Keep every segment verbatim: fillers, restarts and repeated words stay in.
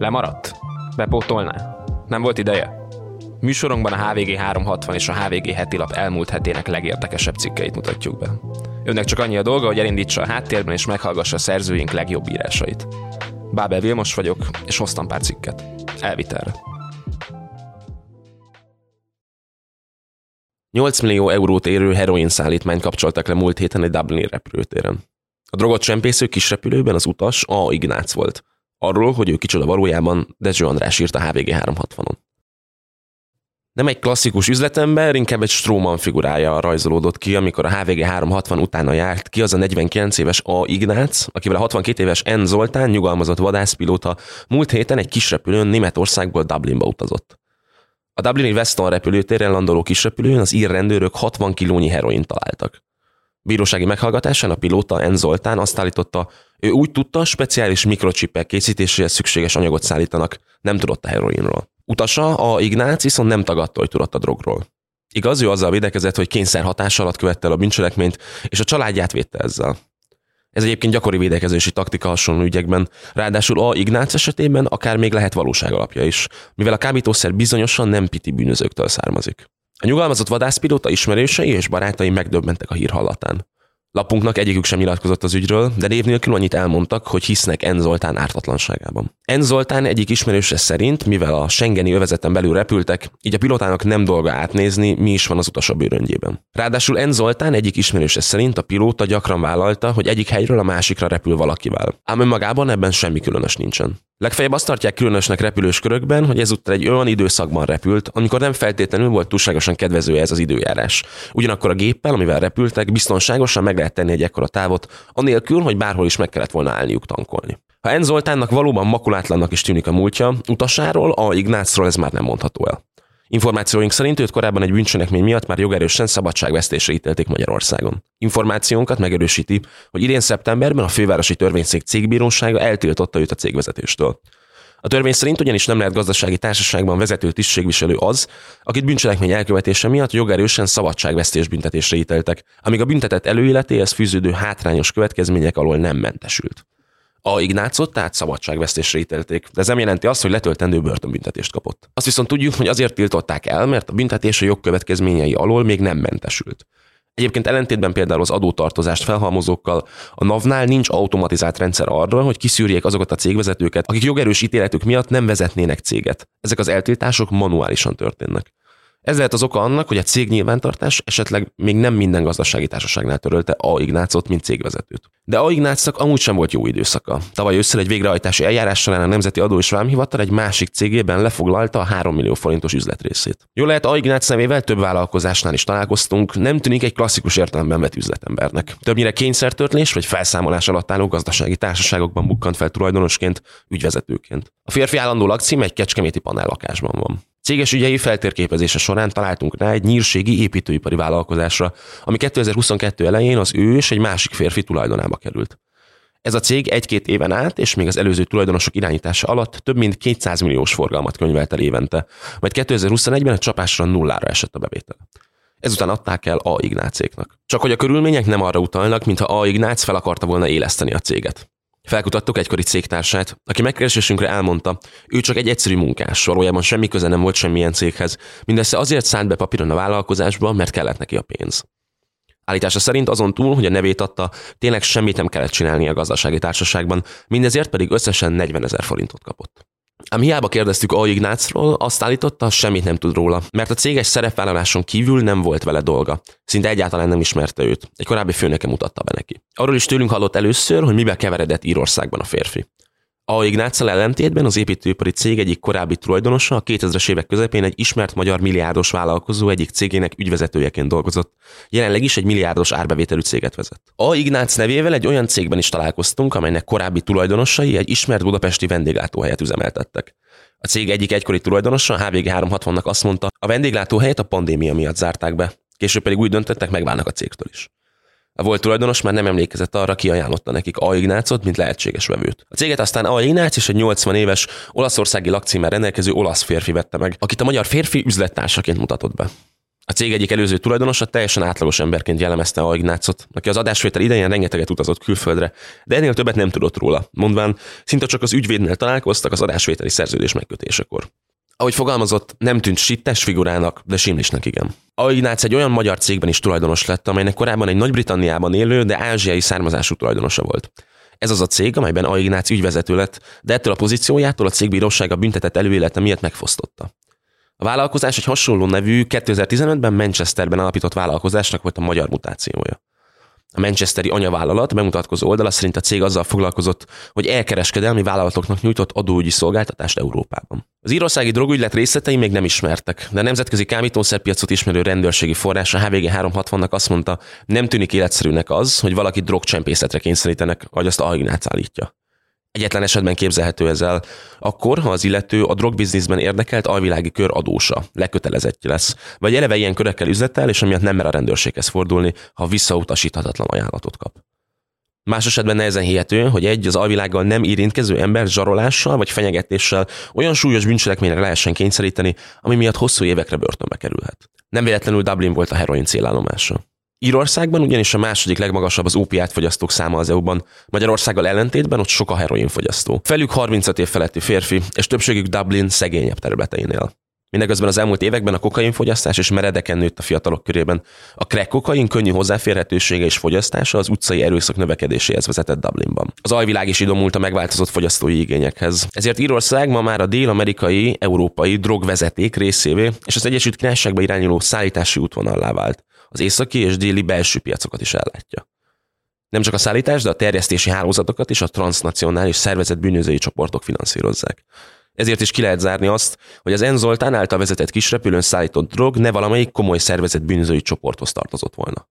Lemaradt? Bepótolná? Nem volt ideje? Műsorunkban a há vé gé háromszázhatvan és a há vé gé heti lap elmúlt hetének legértekesebb cikkeit mutatjuk be. Önnek csak annyi a dolga, hogy elindítsa a háttérben és meghallgassa a szerzőink legjobb írásait. Bábel Vilmos vagyok, és hoztam pár cikket. Elvitelre. nyolc millió eurót érő heroin szállítmányt kapcsoltak le múlt héten egy dublini repülőtéren. A drogot csempésző kis repülőben az utas A. Ignácz volt. Arról, hogy ő kicsoda valójában, Dezső András írt a há vé gé háromszázhatvanon. Nem egy klasszikus üzletember, inkább egy Stróman figurája rajzolódott ki, amikor a há vé gé háromszázhatvan utána járt ki az a negyvenkilenc éves A. Ignácz, akivel a hatvankét éves N. Zoltán nyugalmazott vadászpilóta múlt héten egy kisrepülőn Németországból Dublinba utazott. A dublini Weston repülőtéren landoló kisrepülőn az ír rendőrök hatvan kilónyi heroint találtak. Bírósági meghallgatásán a pilóta N. Zoltán azt állította, ő úgy tudta, speciális mikrocsipek készítéséhez szükséges anyagot szállítanak, nem tudott a heroinról. Utasa, A. Ignácz viszont nem tagadta, hogy tudott a drogról. Igaz, ő azzal védekezett, hogy kényszerhatás alatt követte el a bűncselekményt, és a családját védte ezzel. Ez egyébként gyakori védekezési taktika hasonló ügyekben, ráadásul A. Ignácz esetében akár még lehet valóság alapja is, mivel a kábítószer bizonyosan nem piti bűnözőktől származik. A nyugalmazott vadászpilóta ismerősei és barátai megdöbbentek a hír hallatán. Lapunknak egyikük sem nyilatkozott az ügyről, de név nélkül annyit elmondtak, hogy hisznek N. Zoltán ártatlanságában. N. Zoltán egyik ismerőse szerint, mivel a schengeni övezeten belül repültek, így a pilótának nem dolga átnézni, mi is van az utasa bőröngyében. Ráadásul N. Zoltán egyik ismerőse szerint a pilóta gyakran vállalta, hogy egyik helyről a másikra repül valakivel. Ám önmagában ebben semmi különös nincsen. Legfeljebb azt tartják különösnek repülős körökben, hogy ezúttal egy olyan időszakban repült, amikor nem feltétlenül volt túlságosan kedvező ez az időjárás. Ugyanakkor a géppel, amivel repültek, biztonságosan meg lehet tenni egy ekkora távot, anélkül, hogy bárhol is meg kellett volna állniuk tankolni. Ha N. Zoltánnak valóban makulátlannak is tűnik a múltja, utasáról, A. Ignáczról ez már nem mondható el. Információink szerint őt korábban egy bűncselekmény miatt már jogerősen szabadságvesztésre ítélték Magyarországon. Információnkat megerősíti, hogy idén szeptemberben a fővárosi törvényszék cégbírósága eltiltotta őt a cégvezetéstől. A törvény szerint ugyanis nem lehet gazdasági társaságban vezető tisztségviselő az, akit bűncselekmény elkövetése miatt jogerősen szabadságvesztés büntetésre ítéltek, amíg a büntetett előéletéhez fűződő hátrányos következmények alól nem mentesült. A. Ignáczot tehát szabadságvesztésre ítélték, de ez nem jelenti azt, hogy letöltendő börtönbüntetést kapott. Azt viszont tudjuk, hogy azért tiltották el, mert a büntetés a jogkövetkezményei alól még nem mentesült. Egyébként ellentétben például az adótartozást felhalmozókkal a navnál nincs automatizált rendszer arra, hogy kiszűrjék azokat a cégvezetőket, akik jogerős ítéletük miatt nem vezetnének céget. Ezek az eltiltások manuálisan történnek. Ez lehet az oka annak, hogy a cégnyilvántartás esetleg még nem minden gazdasági társaságnál törölte A. Ignáczot, mint cégvezetőt. De A. Ignácznak amúgy sem volt jó időszaka. Tavaly ősszel egy végrehajtási eljárás során a Nemzeti Adó és Vámhivatal egy másik cégében lefoglalta a három millió forintos üzletrészét. Jól lehet, A. Ignácz nevével több vállalkozásnál is találkoztunk, nem tűnik egy klasszikus értelemben vett üzletembernek. Többnyire kényszertörlés vagy felszámolás alatt álló gazdasági társaságokban bukkant fel tulajdonosként, ügyvezetőként. A férfi állandó lakcím egy kecskeméti panellakásban van. Céges ügyei feltérképezése során találtunk rá egy nyírségi építőipari vállalkozásra, ami kétezer-huszonkettő elején az ő és egy másik férfi tulajdonába került. Ez a cég egy-két éven át, és még az előző tulajdonosok irányítása alatt több mint kétszáz milliós forgalmat könyvelt el évente, majd kétezer-huszonegyben a csapásra nullára esett a bevétel. Ezután adták el A. Ignáczéknak. Csak hogy a körülmények nem arra utalnak, mintha A. Ignácz fel akarta volna éleszteni a céget. Felkutattuk egykori cégtársát, aki megkeresésünkre elmondta, ő csak egy egyszerű munkás, valójában semmi köze nem volt semmilyen céghez, mindössze azért szállt be papíron a vállalkozásba, mert kellett neki a pénz. Állítása szerint azon túl, hogy a nevét adta, tényleg semmit nem kellett csinálni a gazdasági társaságban, mindezért pedig összesen negyvenezer forintot kapott. Ám hiába kérdeztük A. Ignáczról, azt állította, semmit nem tud róla, mert a céges szerepvállaláson kívül nem volt vele dolga. Szinte egyáltalán nem ismerte őt, egy korábbi főnöke mutatta be neki. Arról is tőlünk hallott először, hogy mibe keveredett Írországban a férfi. A. Ignáccal ellentétben az építőipari cég egyik korábbi tulajdonosa a kétezres évek közepén egy ismert magyar milliárdos vállalkozó egyik cégének ügyvezetőjeként dolgozott, jelenleg is egy milliárdos árbevételű céget vezet. A. Ignácz nevével egy olyan cégben is találkoztunk, amelynek korábbi tulajdonosai egy ismert budapesti vendéglátóhelyet üzemeltettek. A cég egyik egykori tulajdonosa, a há vé gé háromszázhatvannak azt mondta, a vendéglátóhelyet a pandémia miatt zárták be, később pedig úgy döntöttek, megválnak a cégtől is. A volt tulajdonos már nem emlékezett arra, ki ajánlotta nekik A. Ignáczot, mint lehetséges vevőt. A céget aztán A. Ignácz és egy nyolcvan éves, olaszországi lakcímmel rendelkező olasz férfi vette meg, akit a magyar férfi üzlettársaként mutatott be. A cég egyik előző tulajdonosa teljesen átlagos emberként jellemezte A. Ignáczot, aki az adásvétel idején rengeteget utazott külföldre, de ennél többet nem tudott róla, mondván szinte csak az ügyvédnél találkoztak az adásvételi szerződés megkötésekor. Ahogy fogalmazott, nem tűnt sittes figurának, de simlisnek igen. A. Ignácz egy olyan magyar cégben is tulajdonos lett, amelynek korábban egy Nagy-Britanniában élő, de ázsiai származású tulajdonosa volt. Ez az a cég, amelyben A. Ignácz ügyvezető lett, de ettől a pozíciójától a cégbíróság a büntetett előélete miatt megfosztotta. A vállalkozás egy hasonló nevű kétezer-tizenötben Manchesterben alapított vállalkozásnak volt a magyar mutációja. A manchesteri anyavállalat bemutatkozó oldala szerint a cég azzal foglalkozott, hogy elkereskedelmi vállalatoknak nyújtott adóügyi szolgáltatást Európában. Az írországi drogügylet részletei még nem ismertek, de a nemzetközi kábítószerpiacot ismerő rendőrségi forrás a há vé gé háromszázhatvannak azt mondta, nem tűnik életszerűnek az, hogy valakit drogcsempészetre kényszerítenek, ahogy azt A. Ignácz állítja. Egyetlen esetben képzelhető ezzel, akkor, ha az illető a drogbizniszben érdekelt alvilági kör adósa, lekötelezettje lesz, vagy eleve ilyen körökkel üzletel, és amiatt nem mer a rendőrséghez fordulni, ha visszautasíthatatlan ajánlatot kap. Más esetben nehezen hihető, hogy egy az alvilággal nem érintkező ember zsarolással vagy fenyegetéssel olyan súlyos bűncselekményre lehessen kényszeríteni, ami miatt hosszú évekre börtönbe kerülhet. Nem véletlenül Dublin volt a heroin célállomása. Írországban ugyanis a második legmagasabb az ópiátfogyasztók száma az é u-ban, Magyarországgal ellentétben ott sok a heroinfogyasztó. Felük harmincöt év feletti férfi, és többségük Dublin szegényebb területeinél. Mindeközben az elmúlt években a kokainfogyasztás is meredeken nőtt a fiatalok körében. A crack kokain könnyű hozzáférhetősége és fogyasztása az utcai erőszak növekedéséhez vezetett Dublinban. Az alvilág is idomult a megváltozott fogyasztói igényekhez. Ezért Írország ma már a dél-amerikai, európai drogvezeték részévé és az Egyesült Királyságba irányuló szállítási útvonallá vált. Az északi és déli belső piacokat is ellátja. Nem csak a szállítás, de a terjesztési hálózatokat is a transznacionális szervezett bűnözői csoportok finanszírozzák. Ezért is ki lehet zárni azt, hogy az N. Zoltán által vezetett kisrepülőn szállított drog ne valamelyik komoly szervezett bűnözői csoporthoz tartozott volna.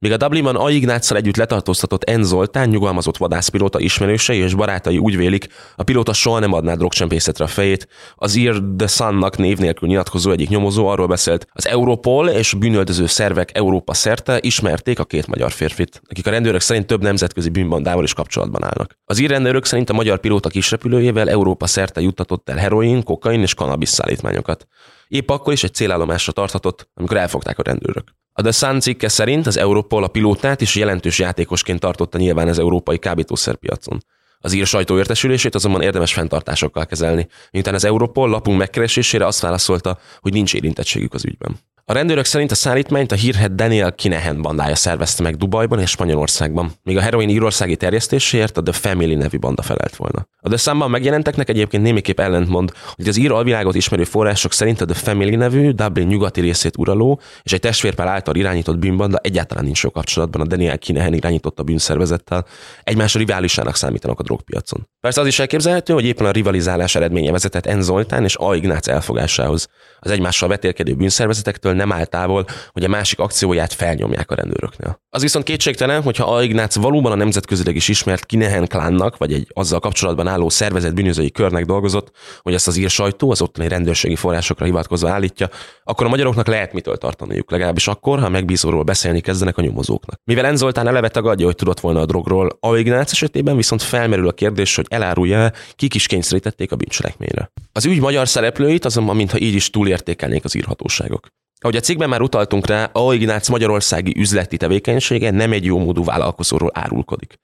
Míg a Dublinban A. Ignáccal együtt letartóztatott N. Zoltán nyugalmazott vadászpilóta ismerősei és barátai úgy vélik, a pilóta soha nem adná drogcsempészetre a fejét. Az ír The Sun-nak név nélkül nyilatkozó egyik nyomozó arról beszélt, az Europol és bűnöldöző szervek Európa szerte ismerték a két magyar férfit, akik a rendőrök szerint több nemzetközi bűnbandával is kapcsolatban állnak. Az ír rendőrök szerint a magyar pilóta kisrepülőjével Európa szerte juttatott el heroin, kokain és kannabisz szállítmányokat. Épp akkor is egy célállomásra tarthatott, amikor elfogták a rendőrök. A The Sun cikke szerint az Europol a pilótát is jelentős játékosként tartotta nyilván az európai kábítószerpiacon. Az ír sajtó értesülését azonban érdemes fenntartásokkal kezelni, miután az Europol lapunk megkeresésére azt válaszolta, hogy nincs érintettségük az ügyben. A rendőrök szerint a szállítmányt a hírhedt Daniel Kinahan bandája szervezte meg Dubajban és Spanyolországban, míg a heroin írországi terjesztéséért a The Family nevű banda felelt volna. A The Sun-ban megjelenteknek egyébként némiképp ellentmond, hogy az ír alvilágot ismerő források szerint a The Family nevű, Dublin nyugati részét uraló és egy testvérpár által irányított bűnbanda egyáltalán nincs jó kapcsolatban a Daniel Kinahan irányította bűnszervezettel, egymás riválisának számítanak a drogpiacon. Persze az is elképzelhető, hogy éppen a rivalizálás eredménye vezetett N. Zoltán és A. Ignácz elfogásához. Az egymással vetélkedő bűnszervezetektől nem áll távol, hogy a másik akcióját felnyomják a rendőröknél. Az viszont kétségtelen, hogy ha A. Ignácz valóban a nemzetközileg is ismert Kinahan klánnak, vagy egy azzal kapcsolatban álló szervezett bűnözői körnek dolgozott, hogy ezt az ír sajtó az ottani rendőrségi forrásokra hivatkozva állítja, akkor a magyaroknak lehet mitől tartaniuk, legalábbis akkor, ha megbízóról beszélni kezdenek a nyomozóknak. Mivel N. Zoltán eleve tagadja, hogy tudott volna a drogról, A. Ignácz esetében viszont felmerül a kérdés, hogy elárulja, kik is kényszerítették a bűncselekményre. Az ügy magyar szereplőit azonban mintha így is túlértékelnék az ír hatóságok. Ahogy a cikkben már utaltunk rá, A. Ignácz magyarországi üzleti tevékenysége nem egy jó módú vállalkozóról árulkodik.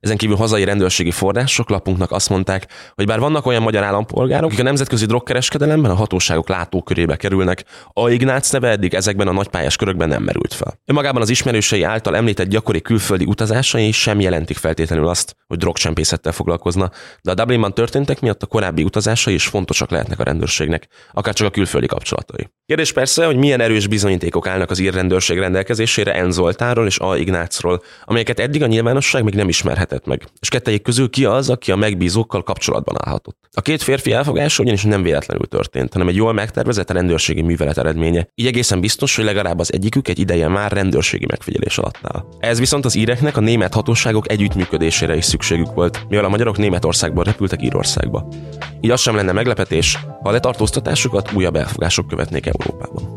Ezen kívül hazai rendőrségi források lapunknak azt mondták, hogy bár vannak olyan magyar állampolgárok, akik a nemzetközi drogkereskedelemben a hatóságok látókörébe kerülnek, A. Ignácz neve eddig ezekben a nagypályás körökben nem merült fel. Önmagában az ismerősei által említett gyakori külföldi utazásai sem jelentik feltétlenül azt, hogy drogcsempészettel foglalkozna, de a Dublinban történtek miatt a korábbi utazásai is fontosak lehetnek a rendőrségnek, akár csak a külföldi kapcsolatai. Kérdés persze, hogy milyen erős bizonyítékok állnak az ír rendőrség rendelkezésére N. Zoltánról és A. Ignáczról, amelyeket eddig a nyilvánosság még nem ismerhet meg, és kettejük közül ki az, aki a megbízókkal kapcsolatban állhatott. A két férfi elfogása ugyanis nem véletlenül történt, hanem egy jól megtervezett rendőrségi művelet eredménye, így egészen biztos, hogy legalább az egyikük egy ideje már rendőrségi megfigyelés alatt áll. Ez viszont az íreknek a német hatóságok együttműködésére is szükségük volt, mivel a magyarok Németországban repültek Írországba. Így az sem lenne meglepetés, ha a letartóztatásukat újabb elfogások követnék Európában.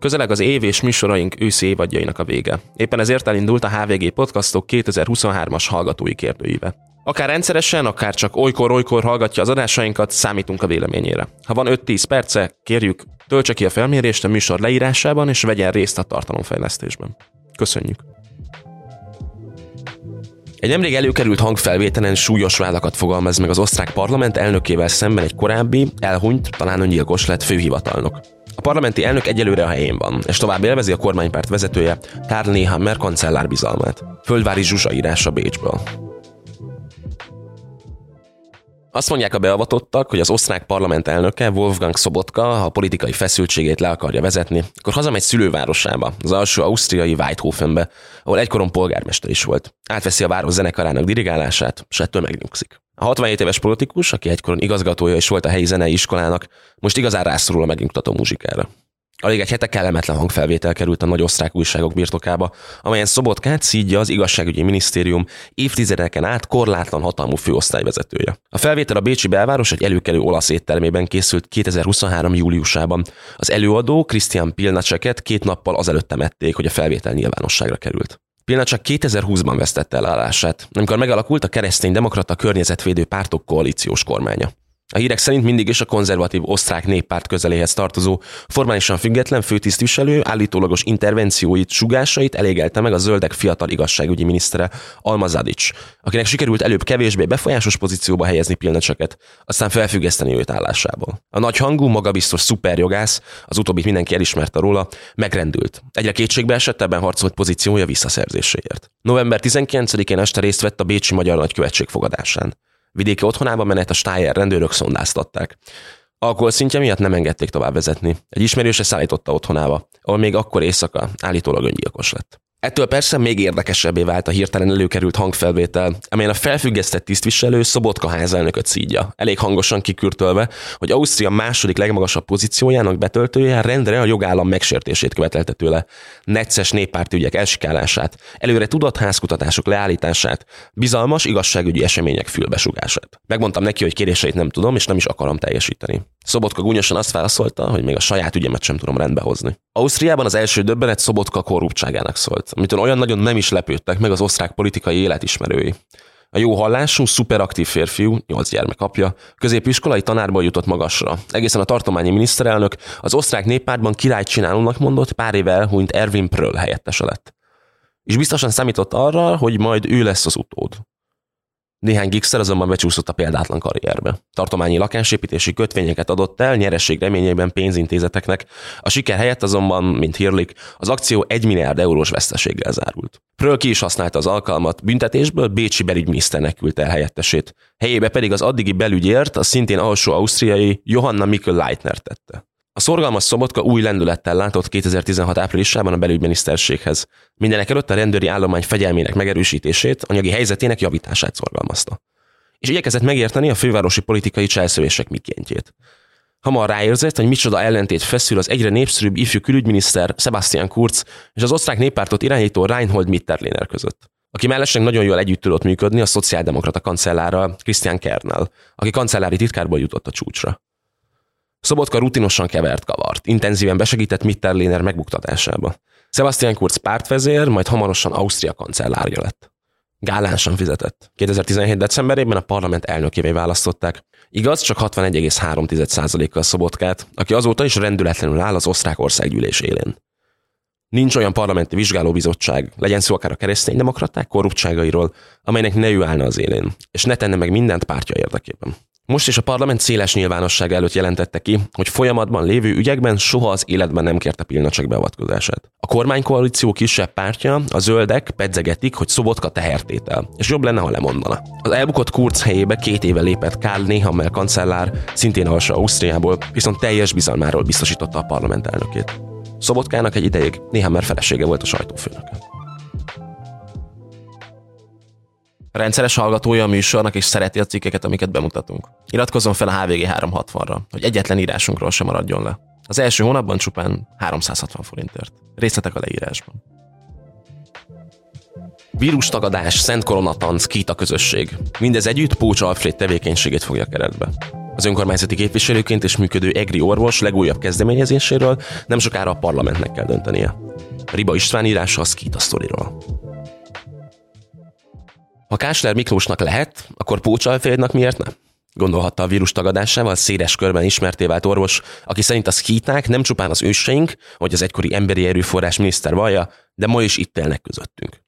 Közeleg az év és műsoraink őszi évadjainak a vége. Éppen ezért elindult a há vé gé Podcastok kétezer-huszonhármas hallgatói kérdőíve. Akár rendszeresen, akár csak olykor-olykor hallgatja az adásainkat, számítunk a véleményére. Ha van öt-tíz perce, kérjük, töltse ki a felmérést a műsor leírásában, és vegyen részt a tartalomfejlesztésben. Köszönjük! Egy nemrég előkerült hangfelvételen súlyos vádakat fogalmaz meg az osztrák parlament elnökével szemben egy korábbi, elhunyt, talán öngyilkos lett főhivatalnok. A parlamenti elnök egyelőre a helyén van, és tovább élvezi a kormánypárt vezetője, Karl Nehammer kancellár bizalmát. Földvári Zsuzsa írása Bécsből. Azt mondják a beavatottak, hogy az osztrák parlament elnöke, Wolfgang Sobotka, ha a politikai feszültségét le akarja vezetni, akkor hazamegy szülővárosába, az alsó ausztriai Weidhofenbe, ahol egykoron polgármester is volt. Átveszi a város zenekarának dirigálását, s ettől megnyugszik. A hatvanhét éves politikus, aki egykoron igazgatója is volt a helyi zenei iskolának, most igazán rászorul a megnyugtató muzsikára. Alig egy hete kellemetlen hangfelvétel került a nagy osztrák újságok birtokába, amelyen Sobotkát szídja az igazságügyi minisztérium évtizedeken át korlátlan hatalmú főosztályvezetője. A felvétel a bécsi belváros egy előkelő olasz éttermében készült kétezer-huszonhárom júliusában. Az előadó Christian Pilnaceket két nappal azelőtt temették, hogy a felvétel nyilvánosságra került. Pilnacek kétezer-húszban vesztette el állását, amikor megalakult a kereszténydemokrata környezetvédő pártok koalíciós kormánya. A hírek szerint mindig is a konzervatív osztrák néppárt közeléhez tartozó, formálisan független főtisztviselő állítólagos intervencióit, sugásait elégelte meg a zöldek fiatal igazságügyi minisztere, Alma Zadić, akinek sikerült előbb kevésbé befolyásos pozícióba helyezni Pilnaceket, aztán felfüggeszteni őt állásából. A nagyhangú, magabiztos szuperjogász, az utóbbit mindenki elismerte róla, megrendült. Egyre kétségbe esett, ebben harcolt pozíciója visszaszerzéséért. november tizenkilencedikén este részt vett a bécsi magyar nagykövetség fogadásán. Vidéki otthonába menet a Stájer rendőrök szondáztatták. Alkohol szintje miatt nem engedték tovább vezetni. Egy ismerőse szállította otthonába, ahol még akkor éjszaka állítólag öngyilkos lett. Ettől persze még érdekesebbé vált a hirtelen előkerült hangfelvétel, amelyen a felfüggesztett tisztviselő Sobotka házelnököt szídja, elég hangosan kikürtölve, hogy Ausztria második legmagasabb pozíciójának betöltője rendre a jogállam megsértését követelte tőle, necces néppárti ügyek elsikálását, előre tudott házkutatások leállítását, bizalmas igazságügyi események fülbesugását. Megmondtam neki, hogy kéréseit nem tudom, és nem is akarom teljesíteni. Sobotka gúnyosan azt válaszolta, hogy még a saját ügyemet sem tudom rendbehozni. Ausztriában az első döbbenet Sobotka korruptságának szólt, amitől olyan nagyon nem is lepődtek meg az osztrák politikai életismerői. A jó hallású, szuperaktív férfiú, nyolc gyermek apja, középiskolai tanárból jutott magasra. Egészen a tartományi miniszterelnök, az osztrák néppártban királycsinálónak mondott, pár éve elhunyt Erwin Pröll helyettese lett. És biztosan számított arra, hogy majd ő lesz az utód. Néhány gigszer azonban becsúszott a példátlan karrierbe. Tartományi lakásépítési kötvényeket adott el, nyereség reményében pénzintézeteknek, a siker helyett azonban, mint hírlik, az akció egy milliárd eurós veszteséggel zárult. Pröll ki is használta az alkalmat, büntetésből bécsi belügyminiszternek küldte el helyettesét, helyébe pedig az addigi belügyért a szintén alsó ausztriai Johanna Mikl Leitner tette. A szorgalmas Sobotka új lendülettel látott kétezer-tizenhat áprilisában a belügyminiszterséghez. Mindenek előtt a rendőri állomány fegyelmének megerősítését, anyagi helyzetének javítását szorgalmazta. És igyekezett megérteni a fővárosi politikai cselszövések mikéntjét. Hamar ráérzett, hogy micsoda ellentét feszül az egyre népszerűbb ifjú külügyminiszter Sebastian Kurz és az osztrák néppártot irányító Reinhold Mitterlehner között, aki mellesleg nagyon jól együtt tudott működni a szociáldemokrata kancellárral, Christian Kernel, aki kancellári titkárból jutott a csúcsra. Sobotka rutinosan kevert kavart, intenzíven besegített Mitterlehner megbuktatásába. Sebastian Kurz pártvezér, majd hamarosan Ausztria kancellárja lett. Gálánsan fizetett. kétezer-tizenhét decemberében a parlament elnökévé választották. Igaz, csak hatvanegy egész három százalékkal Sobotkát, aki azóta is rendületlenül áll az osztrák országgyűlés élén. Nincs olyan parlamenti vizsgálóbizottság, legyen szó akár a kereszténydemokraták korruptságairól, amelynek ne ő állna az élén, és ne tenne meg mindent pártja érdekében. Most is a parlament széles nyilvánosság előtt jelentette ki, hogy folyamatban lévő ügyekben soha az életben nem kérte Pilnacek beavatkozását. A kormánykoalíció kisebb pártja, a zöldek pedzegetik, hogy Sobotka tehertétel, és jobb lenne, ha lemondana. Az elbukott Kurz helyébe két éve lépett Karl Nehammer kancellár, szintén alsó Ausztriából, viszont teljes bizalmáról biztosította a parlament elnökét. Sobotkának egy ideig Nehammer felesége volt a sajtófőnöke. Rendszeres hallgatója a műsornak és szereti a cikkeket, amiket bemutatunk. Iratkozzon fel a há vé gé háromszázhatvanra, hogy egyetlen írásunkról sem maradjon le. Az első hónapban csupán háromszázhatvan forintért. Részletek a leírásban. Vírustagadás, Szent Koronatanc, Kíta közösség. Mindez együtt Pócs Alfred tevékenységét fogja keretbe. az önkormányzati képviselőként és működő egri orvos legújabb kezdeményezéséről nem sokára a parlamentnek kell döntenie. Riba István írása a Skeet a sztoriról. Ha Kásler Miklósnak lehet, akkor Pócs Alfrednak miért nem? Gondolhatta a vírus tagadásával széles körben ismerté vált orvos, aki szerint a szkíták nem csupán az őseink, vagy az egykori emberi erőforrás miniszter vallja, de ma is itt élnek közöttünk.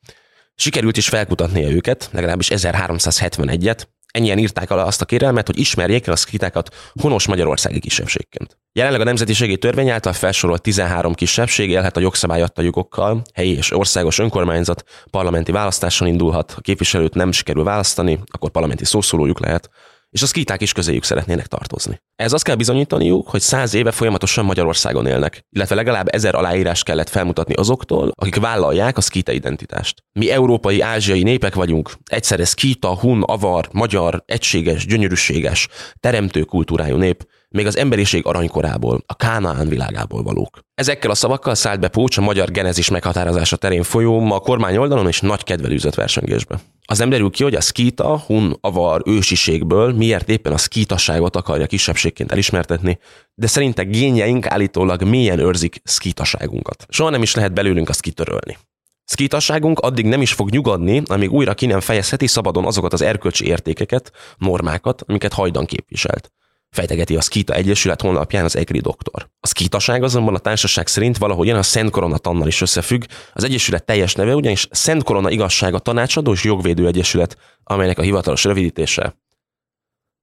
Sikerült is felkutatnia őket, legalábbis ezerháromszázhetvenegyet, ennyien írták alá azt a kérelmet, hogy ismerjék el a szkítákat honos magyarországi kisebbségként. Jelenleg a Nemzeti Segélytörvény által felsorolt tizenhárom kisebbség élhet a jogszabály adta jogokkal, helyi és országos önkormányzat, parlamenti választáson indulhat, ha képviselőt nem sikerül választani, akkor parlamenti szószólójuk lehet, és a szkíták is közéjük szeretnének tartozni. Ez azt kell bizonyítaniuk, hogy száz éve folyamatosan Magyarországon élnek, illetve legalább ezer aláírás kellett felmutatni azoktól, akik vállalják a szkíta identitást. Mi európai, ázsiai népek vagyunk, egyszerre szkíta, hun, avar, magyar, egységes, gyönyörűséges, teremtő kultúrájú nép, még az emberiség aranykorából, a Kánaán világából valók. Ezekkel a szavakkal szállt be Pócs a magyar genezis meghatározása terén folyó, ma a kormány oldalon is nagy kedvelőzött versengésbe. Az nem derül ki, hogy a szkíta, hun, avar, ősiségből miért éppen a szkítaságot akarja kisebbségként elismertetni, de szerinte génjeink állítólag mélyen őrzik szkítaságunkat. Soha nem is lehet belőlünk azt kitörölni. Szkítasságunk addig nem is fog nyugodni, amíg újra ki nem fejezheti szabadon azokat az erkölcsi értékeket, normákat, amiket hajdan képviselt. Fejtegeti a szkíta egyesület honlapján az egri doktor. A szkítaság azonban a társaság szerint valahogyan a Szent Korona tannal is összefügg, az egyesület teljes neve ugyanis Szent Korona Igazsága Tanácsadó és Jogvédő Egyesület, amelynek a hivatalos rövidítése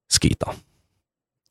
szkíta.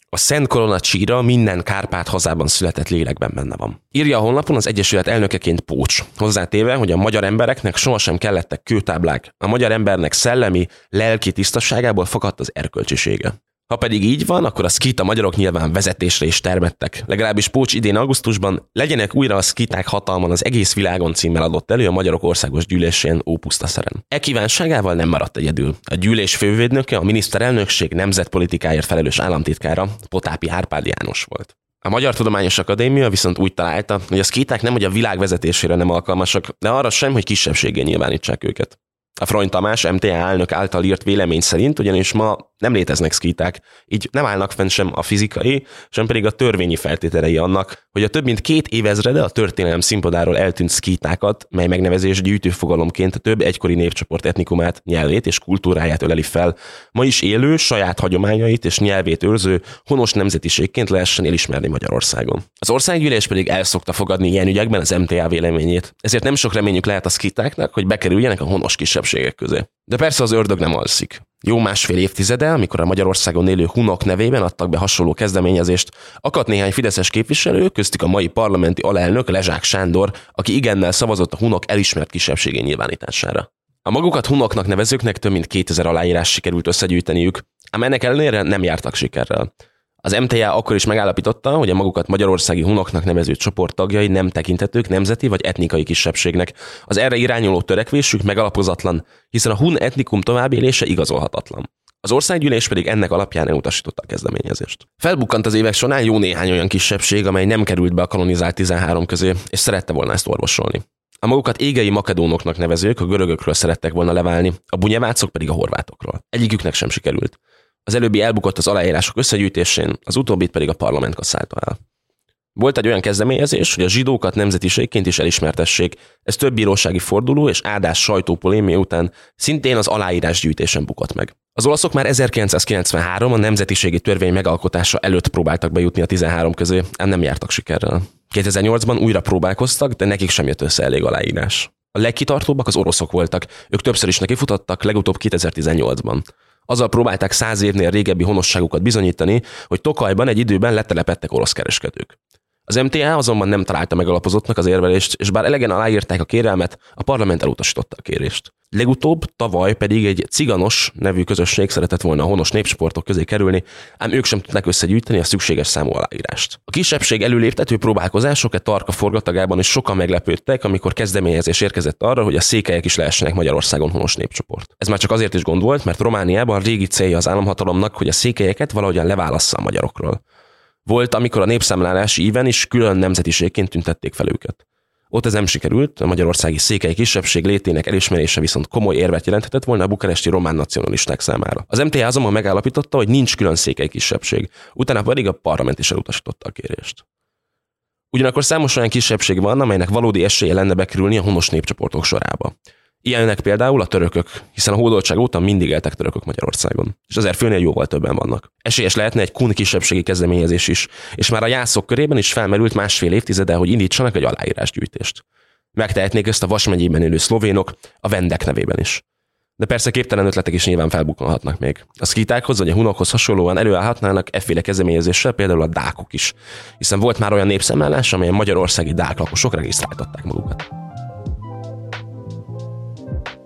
A Szent Korona csíra minden Kárpát hazában született lélekben benne van. Írja a honlapon az egyesület elnökeként Pócs, hozzátéve, hogy a magyar embereknek sohasem kellettek kőtáblák, a magyar embernek szellemi, lelki tisztaságából fakadt az erkölcsisége. Ha pedig így van, akkor a szkíta magyarok nyilván vezetésre is termettek. Legalábbis Pócs idén augusztusban Legyenek újra a szkíták hatalman az egész világon címmel adott elő a Magyarok Országos Gyűlésén Ópusztaszeren. E kívánságával nem maradt egyedül. A gyűlés fővédnöke a miniszterelnökség nemzetpolitikáért felelős államtitkára, Potápi Árpád János volt. A Magyar Tudományos Akadémia viszont úgy találta, hogy a szkíták nemhogy a világ vezetésére nem alkalmasak, de arra sem, hogy kisebbséggé nyilvánítsák őket. A Front Tamás em té á elnök által írt vélemény szerint ugyanis ma nem léteznek szkíták, így nem állnak fenn sem a fizikai, sem pedig a törvényi feltételei annak, hogy a több mint két évezrede a történelem színpadáról eltűnt szkítákat, mely megnevezés gyűjtőfogalomként több egykori népcsoport etnikumát, nyelvét és kultúráját öleli fel, ma is élő, saját hagyományait és nyelvét őrző, honos nemzetiségként lehessen elismerni Magyarországon. Az országgyűlés pedig el szokta fogadni ilyen ügyekben az em té á véleményét, ezért nem sok reményük lehet a szkítáknak, hogy bekerüljenek a honos kisebbségek közé. De persze az ördög nem alszik. Jó másfél évtizede, amikor a Magyarországon élő hunok nevében adtak be hasonló kezdeményezést, akadt néhány fideszes képviselő, köztük a mai parlamenti alelnök Lezsák Sándor, aki igennel szavazott a hunok elismert kisebbségé nyilvánítására. A magukat hunoknak nevezőknek több mint kétezer aláírás sikerült összegyűjteniük, ám ennek ellenére nem jártak sikerrel. Az em té á akkor is megállapította, hogy a magukat magyarországi hunoknak nevező csoport tagjai nem tekinthetők nemzeti vagy etnikai kisebbségnek. Az erre irányuló törekvésük megalapozatlan, hiszen a hun etnikum továbbélése igazolhatatlan. Az országgyűlés pedig ennek alapján elutasította a kezdeményezést. Felbukkant az évek során jó néhány olyan kisebbség, amely nem került be a kanonizált tizenhárom közé, és szerette volna ezt orvosolni. A magukat égei makedónoknak nevezők a görögökről szerettek volna leválni, a bunyevácok pedig a horvátokról. Egyiküknek sem sikerült. Az előbbi elbukott az aláírások összegyűjtésén, az utóbbit pedig a parlament kasszálta el. Volt egy olyan kezdeményezés, hogy a zsidókat nemzetiségként is elismertessék, ez több bírósági forduló és ádás sajtópolémia után szintén az aláírásgyűjtésen bukott meg. Az olaszok már ezerkilencszázkilencvenhárom a nemzetiségi törvény megalkotása előtt próbáltak bejutni a tizenhárom közé, ám nem jártak sikerrel. kétezer-nyolcban újra próbálkoztak, de nekik sem jött össze elég aláírás. A legkitartóbbak az oroszok voltak, ők többször is nekifutottak, legutóbb kétezer-tizennyolcban. Azzal próbálták száz évnél régebbi honosságukat bizonyítani, hogy Tokajban egy időben letelepedtek orosz kereskedők. Az em té á azonban nem találta megalapozottnak az érvelést, és bár elegen aláírták a kérelmet, a parlament elutasította a kérést. Legutóbb, tavaly pedig egy ciganos nevű közösség szeretett volna a honos népsportok közé kerülni, ám ők sem tudták összegyűjteni a szükséges számú aláírást. A kisebbség előléptető próbálkozások e tarka forgatagában is sokan meglepődtek, amikor kezdeményezés érkezett arra, hogy a székelyek is lehessenek Magyarországon honos népcsoport. Ez már csak azért is gond volt, mert Romániában régi célja az államhatalomnak, hogy a székelyeket valahogyan leválassza a magyarokról. Volt, amikor a népszámlálási íven is külön nemzetiségként tüntették fel őket. Ott ez nem sikerült, a magyarországi székely kisebbség létének elismerése viszont komoly érvet jelenthetett volna a bukaresti román nacionalisták számára. Az em té á azonban megállapította, hogy nincs külön székely kisebbség, utána pedig a parlament is elutasította a kérést. Ugyanakkor számos olyan kisebbség van, amelynek valódi esélye lenne bekerülni a honos népcsoportok sorába. Ilyenek például a törökök, hiszen a hódoltság óta mindig éltek törökök Magyarországon, és ezer főnél jóval többen vannak. Esélyes lehetne egy kun kisebbségi kezdeményezés is, és már a jászok körében is felmerült másfél évtizede, hogy indítsanak egy aláírásgyűjtést. Megtehetnék ezt a Vas megyében élő szlovénok, a vendek nevében is. De persze képtelen ötletek is nyilván felbukkanhatnak még. A szkítákhoz vagy a hunokhoz hasonlóan előállhatnának efféle kezdeményezéssel például a dákok is, hiszen volt már olyan népszámlálás, amelyen magyarországi dák lakosok regisztráltatták magukat.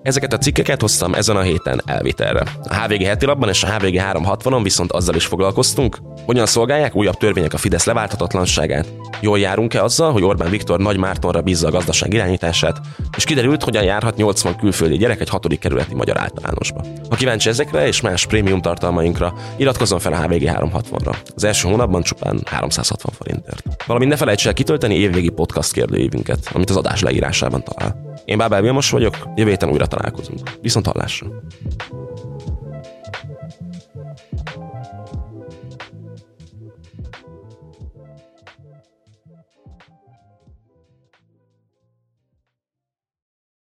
Ezeket a cikkeket hoztam ezen a héten Elvitelre. A há vé gé heti labban és a há vé gé háromszázhatvanon viszont azzal is foglalkoztunk, hogyan szolgálják újabb törvények a Fidesz leválthatatlanságát, jól járunk-e azzal, hogy Orbán Viktor Nagy Mártonra bízza a gazdaság irányítását, és kiderült, hogyan járhat nyolcvan külföldi gyerek egy hatodik kerületi magyar általánosba. Ha kíváncsi ezekre és más prémium tartalmainkra, iratkozzon fel a há vé gé háromszázhatvanra. Az első hónapban csupán háromszázhatvan forintért. Valamint ne felejts el kitölteni évvégi podcast kérdőívünket, amit az adás leírásában talál. Én Bábel Vilmos vagyok, jövő héten újra találkozunk. Viszont hallásra!